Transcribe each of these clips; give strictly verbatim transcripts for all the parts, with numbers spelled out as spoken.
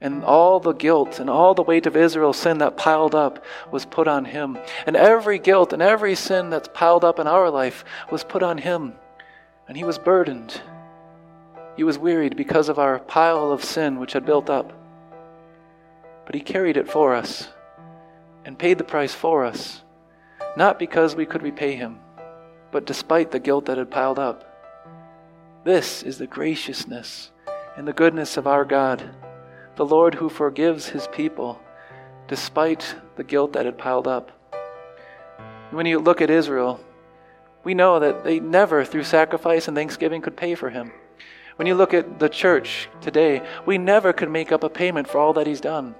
And all the guilt and all the weight of Israel's sin that piled up was put on him. And every guilt and every sin that's piled up in our life was put on him. And he was burdened. He was wearied because of our pile of sin which had built up. But he carried it for us and paid the price for us, not because we could repay him, but despite the guilt that had piled up. This is the graciousness and the goodness of our God, the Lord who forgives his people despite the guilt that had piled up. When you look at Israel, we know that they never, through sacrifice and thanksgiving, could pay for him. When you look at the church today, we never could make up a payment for all that he's done.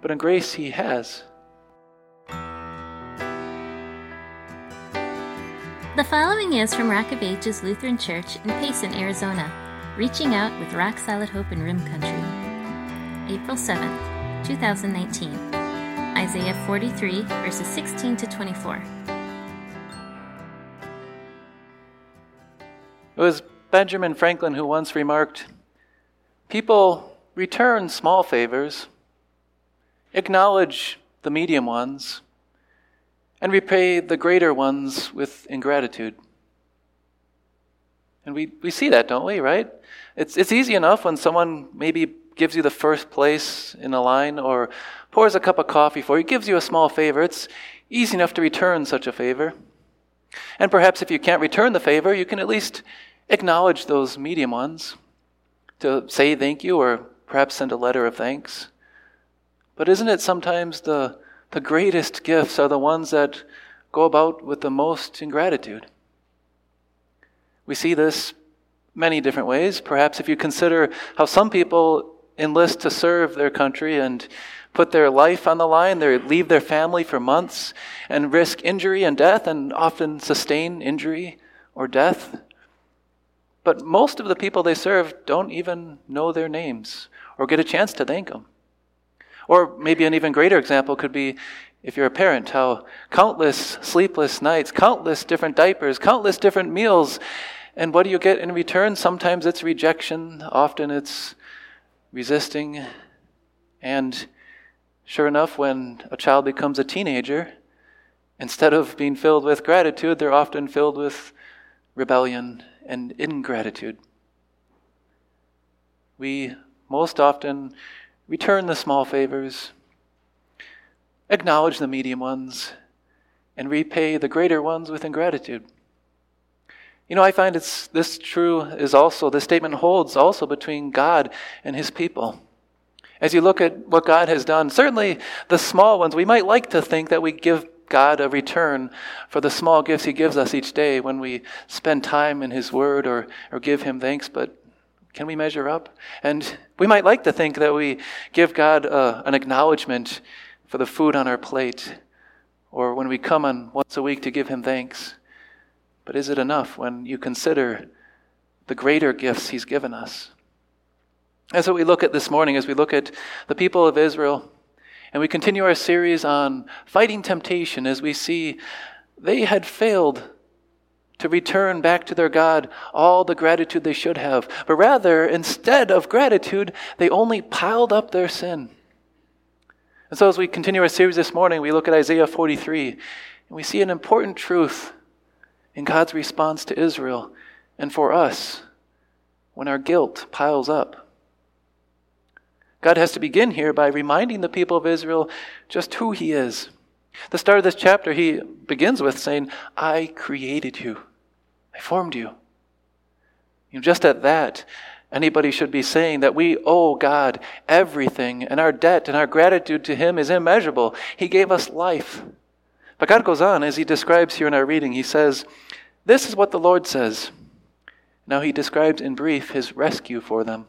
But in grace, he has. The following is from Rock of Ages Lutheran Church in Payson, Arizona, reaching out with rock solid hope in Rim Country. April seventh, two thousand nineteen, Isaiah forty-three, verses sixteen to twenty-four. It was Benjamin Franklin who once remarked, "People return small favors, acknowledge the medium ones, and repay the greater ones with ingratitude." And we, we see that, don't we, right? It's, it's easy enough when someone maybe gives you the first place in a line or pours a cup of coffee for you, gives you a small favor. It's easy enough to return such a favor. And perhaps if you can't return the favor, you can at least acknowledge those medium ones to say thank you or perhaps send a letter of thanks. But isn't it sometimes the, the greatest gifts are the ones that go about with the most ingratitude? We see this many different ways. Perhaps if you consider how some people enlist to serve their country and put their life on the line. They leave their family for months and risk injury and death and often sustain injury or death. But most of the people they serve don't even know their names or get a chance to thank them. Or maybe an even greater example could be if you're a parent, how countless sleepless nights, countless different diapers, countless different meals. And what do you get in return? Sometimes it's rejection, often it's resisting, and sure enough, when a child becomes a teenager, instead of being filled with gratitude, they're often filled with rebellion and ingratitude. We most often return the small favors, acknowledge the medium ones, and repay the greater ones with ingratitude. You know, I find it's this true is also, this statement holds also between God and his people. As you look at what God has done, certainly the small ones, we might like to think that we give God a return for the small gifts he gives us each day when we spend time in his word or, or give him thanks, but can we measure up? And we might like to think that we give God uh, an acknowledgement for the food on our plate or when we come on once a week to give him thanks. But is it enough when you consider the greater gifts he's given us? That's what we look at this morning as we look at the people of Israel. And we continue our series on fighting temptation as we see they had failed to return back to their God all the gratitude they should have. But rather, instead of gratitude, they only piled up their sin. And so as we continue our series this morning, we look at Isaiah forty-three. And we see an important truth in God's response to Israel and for us when our guilt piles up. God has to begin here by reminding the people of Israel just who he is. At the start of this chapter, he begins with saying, "I created you. I formed you." You know, just at that, anybody should be saying that we owe God everything, and our debt and our gratitude to him is immeasurable. He gave us life. But God goes on, as he describes here in our reading, he says, "This is what the Lord says." Now he describes in brief his rescue for them.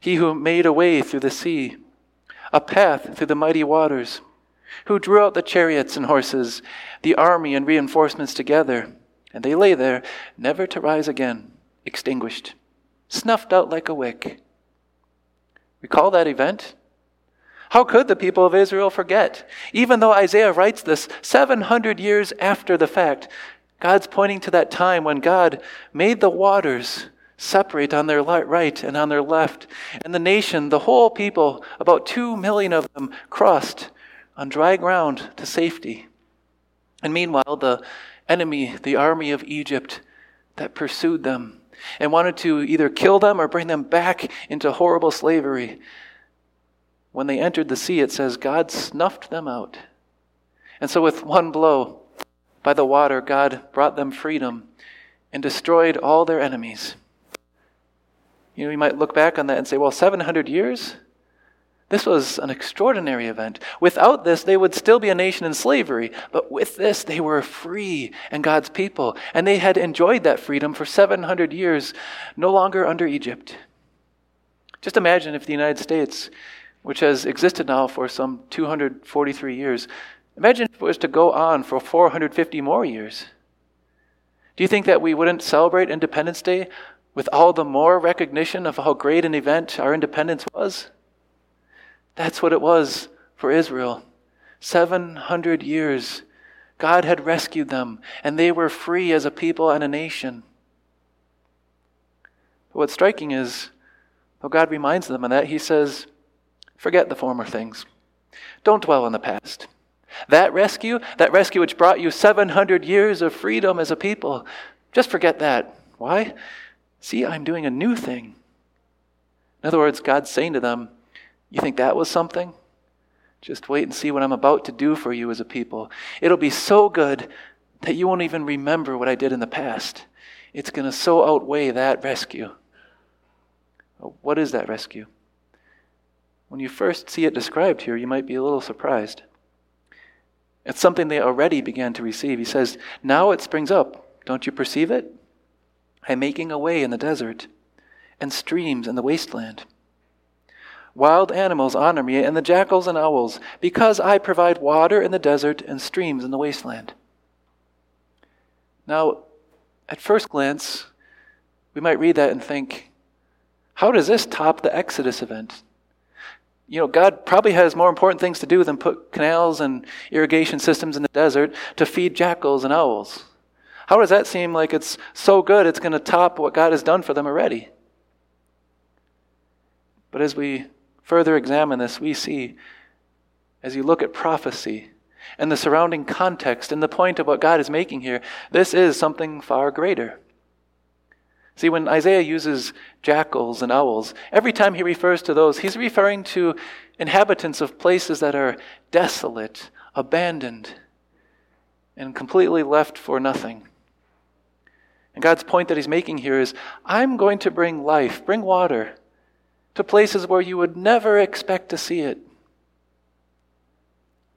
"He who made a way through the sea, a path through the mighty waters, who drew out the chariots and horses, the army and reinforcements together, and they lay there, never to rise again, extinguished, snuffed out like a wick." Recall that event? How could the people of Israel forget? Even though Isaiah writes this seven hundred years after the fact, God's pointing to that time when God made the waters separate on their right and on their left. And the nation, the whole people, about two million of them, crossed on dry ground to safety. And meanwhile, the enemy, the army of Egypt, that pursued them and wanted to either kill them or bring them back into horrible slavery. When they entered the sea, it says, God snuffed them out. And so with one blow by the water, God brought them freedom and destroyed all their enemies. You know, you might look back on that and say, well, seven hundred years? This was an extraordinary event. Without this, they would still be a nation in slavery. But with this, they were free and God's people. And they had enjoyed that freedom for seven hundred years, no longer under Egypt. Just imagine if the United States, which has existed now for some two hundred forty-three years, imagine if it was to go on for four hundred fifty more years. Do you think that we wouldn't celebrate Independence Day with all the more recognition of how great an event our independence was? That's what it was for Israel. seven hundred years. God had rescued them, and they were free as a people and a nation. But what's striking is, though God reminds them of that, he says, forget the former things. Don't dwell on the past. That rescue, that rescue which brought you seven hundred years of freedom as a people, just forget that. Why? See, I'm doing a new thing. In other words, God's saying to them, you think that was something? Just wait and see what I'm about to do for you as a people. It'll be so good that you won't even remember what I did in the past. It's going to so outweigh that rescue. What is that rescue? When you first see it described here, you might be a little surprised. It's something they already began to receive. He says, now it springs up. Don't you perceive it? I'm making a way in the desert and streams in the wasteland. Wild animals honor me, and the jackals and owls, because I provide water in the desert and streams in the wasteland. Now, at first glance, we might read that and think, how does this top the Exodus event? You know, God probably has more important things to do than put canals and irrigation systems in the desert to feed jackals and owls. How does that seem like it's so good it's going to top what God has done for them already? But as we further examine this, we see, as you look at prophecy and the surrounding context and the point of what God is making here, this is something far greater. See, when Isaiah uses jackals and owls, every time he refers to those, he's referring to inhabitants of places that are desolate, abandoned, and completely left for nothing. And God's point that he's making here is, I'm going to bring life, bring water, to places where you would never expect to see it.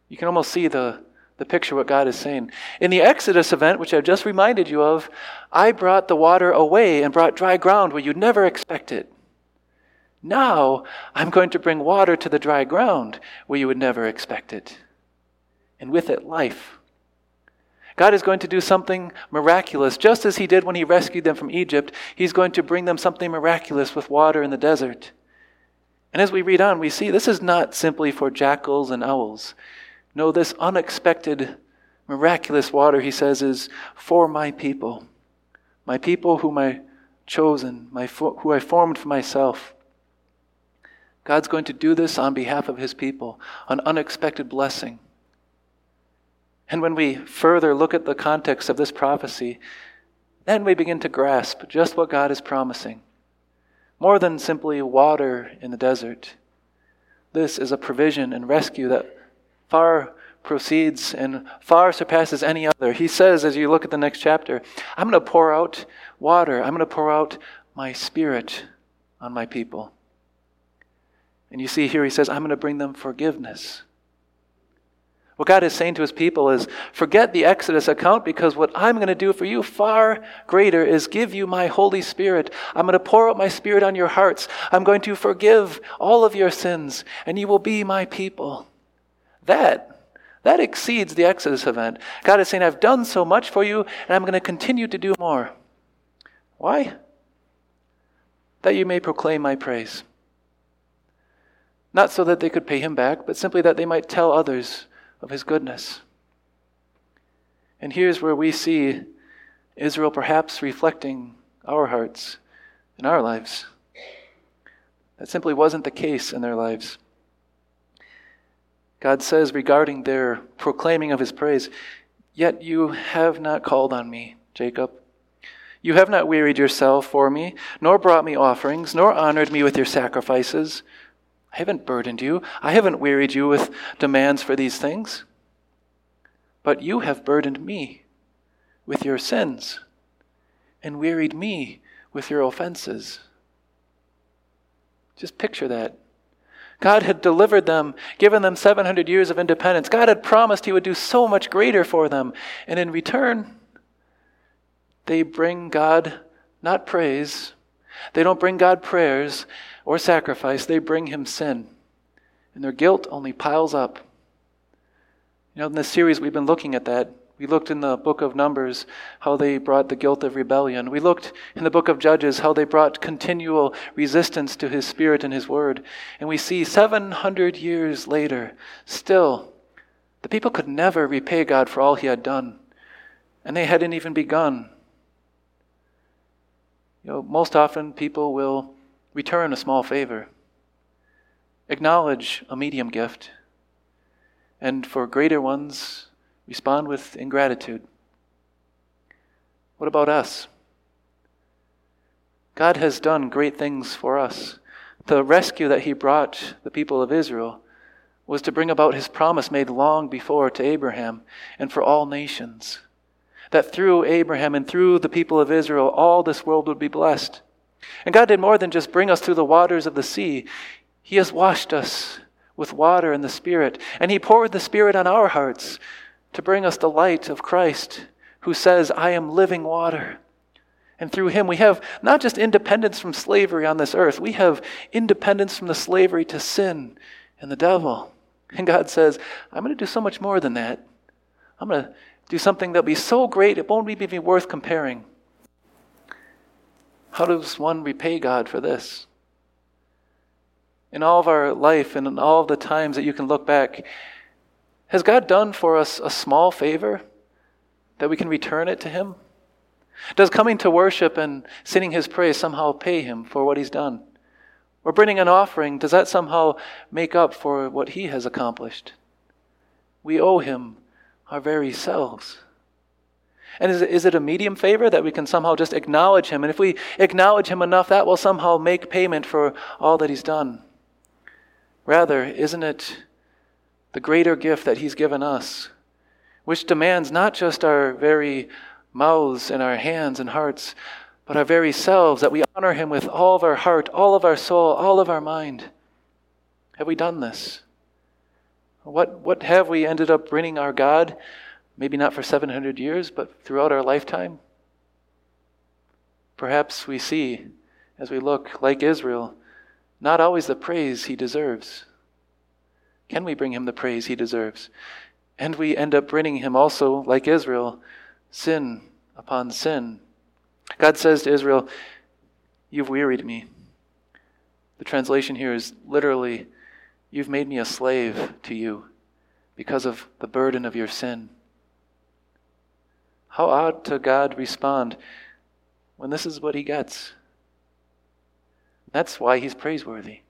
You can almost see the, the picture what God is saying. In the Exodus event, which I've just reminded you of, I brought the water away and brought dry ground where you'd never expect it. Now, I'm going to bring water to the dry ground where you would never expect it. And with it, life. God is going to do something miraculous. Just as he did when he rescued them from Egypt, he's going to bring them something miraculous with water in the desert. And as we read on, we see this is not simply for jackals and owls. No, this unexpected, miraculous water, he says, is for my people. My people whom I chosen, my fo- who I formed for myself. God's going to do this on behalf of his people, an unexpected blessing. And when we further look at the context of this prophecy, then we begin to grasp just what God is promising. More than simply water in the desert. This is a provision and rescue that far proceeds and far surpasses any other. He says, as you look at the next chapter, I'm going to pour out water. I'm going to pour out my spirit on my people. And you see here, he says, I'm going to bring them forgiveness. What God is saying to his people is, forget the Exodus account, because what I'm going to do for you far greater is give you my Holy Spirit. I'm going to pour out my Spirit on your hearts. I'm going to forgive all of your sins, and you will be my people. That, that exceeds the Exodus event. God is saying, I've done so much for you, and I'm going to continue to do more. Why? That you may proclaim my praise. Not so that they could pay him back, but simply that they might tell others of his goodness. And here's where we see Israel perhaps reflecting our hearts in our lives. That simply wasn't the case in their lives. God says regarding their proclaiming of his praise, "Yet you have not called on me, Jacob. You have not wearied yourself for me, nor brought me offerings, nor honored me with your sacrifices. I haven't burdened you. I haven't wearied you with demands for these things. But you have burdened me with your sins and wearied me with your offenses." Just picture that. God had delivered them, given them seven hundred years of independence. God had promised he would do so much greater for them. And in return, they bring God not praise. They don't bring God prayers or sacrifice. They bring him sin. And their guilt only piles up. You know, in this series, we've been looking at that. We looked in the book of Numbers, how they brought the guilt of rebellion. We looked in the book of Judges, how they brought continual resistance to his spirit and his word. And we see seven hundred years later, still, the people could never repay God for all he had done. And they hadn't even begun. You know, most often people will return a small favor, acknowledge a medium gift, and for greater ones, respond with ingratitude. What about us? God has done great things for us. The rescue that he brought the people of Israel was to bring about his promise made long before to Abraham and for all nations, that through Abraham and through the people of Israel, all this world would be blessed. And God did more than just bring us through the waters of the sea. He has washed us with water and the Spirit, and he poured the Spirit on our hearts to bring us the light of Christ, who says, "I am living water." And through him we have not just independence from slavery on this earth, we have independence from the slavery to sin and the devil. And God says, "I'm going to do so much more than that. I'm going to do something that'll be so great it won't even be worth comparing." How does one repay God for this? In all of our life and in all of the times that you can look back, has God done for us a small favor that we can return it to him? Does coming to worship and singing his praise somehow pay him for what he's done? Or bringing an offering, does that somehow make up for what he has accomplished? We owe him our very selves. And is it, is it a medium favor that we can somehow just acknowledge him? And if we acknowledge him enough, that will somehow make payment for all that he's done. Rather, isn't it the greater gift that he's given us, which demands not just our very mouths and our hands and hearts, but our very selves, that we honor him with all of our heart, all of our soul, all of our mind? Have we done this? What, what have we ended up bringing our God, maybe not for seven hundred years, but throughout our lifetime? Perhaps we see, as we look like Israel, not always the praise he deserves. Can we bring him the praise he deserves? And we end up bringing him also, like Israel, sin upon sin. God says to Israel, "You've wearied me." The translation here is literally, "You've made me a slave to you because of the burden of your sin." How ought to God respond when this is what he gets? That's why he's praiseworthy.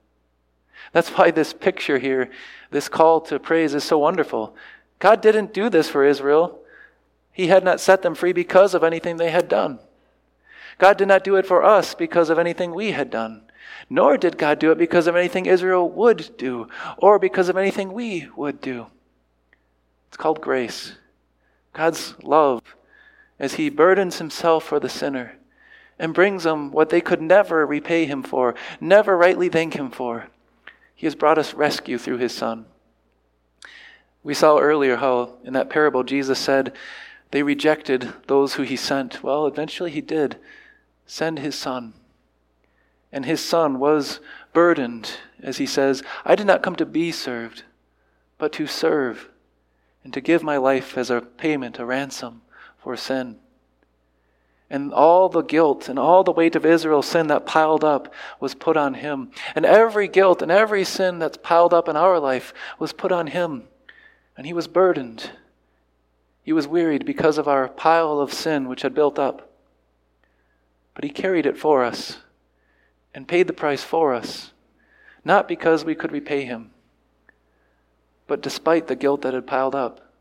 That's why this picture here, this call to praise, is so wonderful. God didn't do this for Israel. He had not set them free because of anything they had done. God did not do it for us because of anything we had done. Nor did God do it because of anything Israel would do, or because of anything we would do. It's called grace. God's love, as he burdens himself for the sinner and brings them what they could never repay him for, never rightly thank him for. He has brought us rescue through his Son. We saw earlier how in that parable Jesus said they rejected those who he sent. Well, eventually he did send his Son. And his Son was burdened, as he says, "I did not come to be served, but to serve, and to give my life as a payment, a ransom for sin." And all the guilt and all the weight of Israel's sin that piled up was put on him. And every guilt and every sin that's piled up in our life was put on him. And he was burdened. He was wearied because of our pile of sin which had built up. But he carried it for us. and paid the price for us, not because we could repay him, but despite the guilt that had piled up.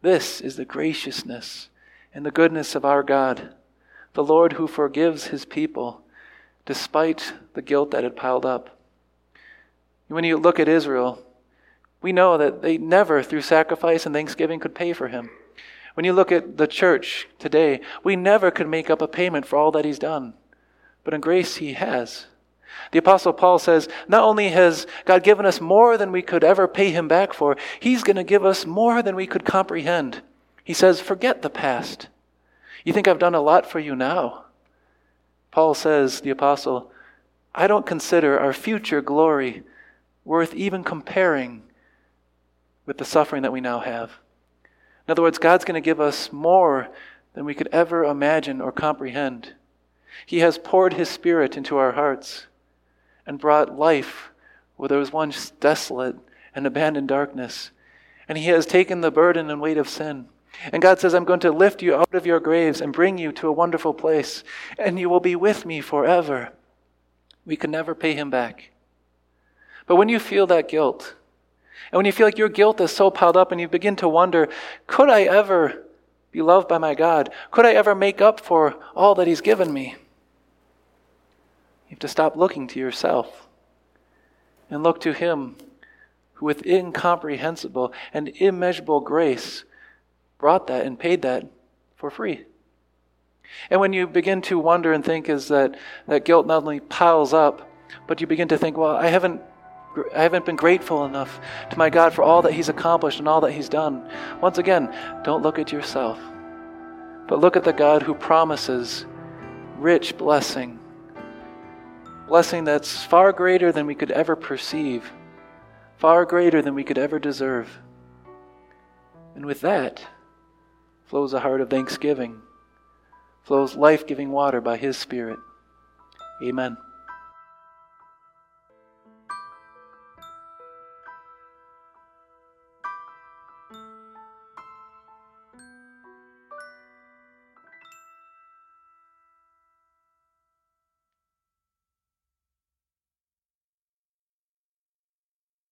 This is the graciousness and the goodness of our God, the Lord who forgives his people despite the guilt that had piled up. When you look at Israel, we know that they never, through sacrifice and thanksgiving, could pay for him. When you look at the church today, we never could make up a payment for all that he's done. But in grace, he has. The Apostle Paul says, not only has God given us more than we could ever pay him back for, he's going to give us more than we could comprehend. He says, forget the past. You think I've done a lot for you now? Paul says, the Apostle, I don't consider our future glory worth even comparing with the suffering that we now have. In other words, God's going to give us more than we could ever imagine or comprehend. He has poured his Spirit into our hearts and brought life where there was once desolate and abandoned darkness. And he has taken the burden and weight of sin. And God says, I'm going to lift you out of your graves and bring you to a wonderful place, and you will be with me forever. We can never pay him back. But when you feel that guilt, and when you feel like your guilt is so piled up and you begin to wonder, could I ever be loved by my God? Could I ever make up for all that he's given me? You have to stop looking to yourself and look to him who with incomprehensible and immeasurable grace brought that and paid that for free. And when you begin to wonder and think is that, that guilt not only piles up, but you begin to think, well, I haven't I haven't been grateful enough to my God for all that he's accomplished and all that he's done. Once again, don't look at yourself, but look at the God who promises rich blessing, blessing that's far greater than we could ever perceive, far greater than we could ever deserve. And with that flows a heart of thanksgiving, flows life-giving water by his Spirit. Amen.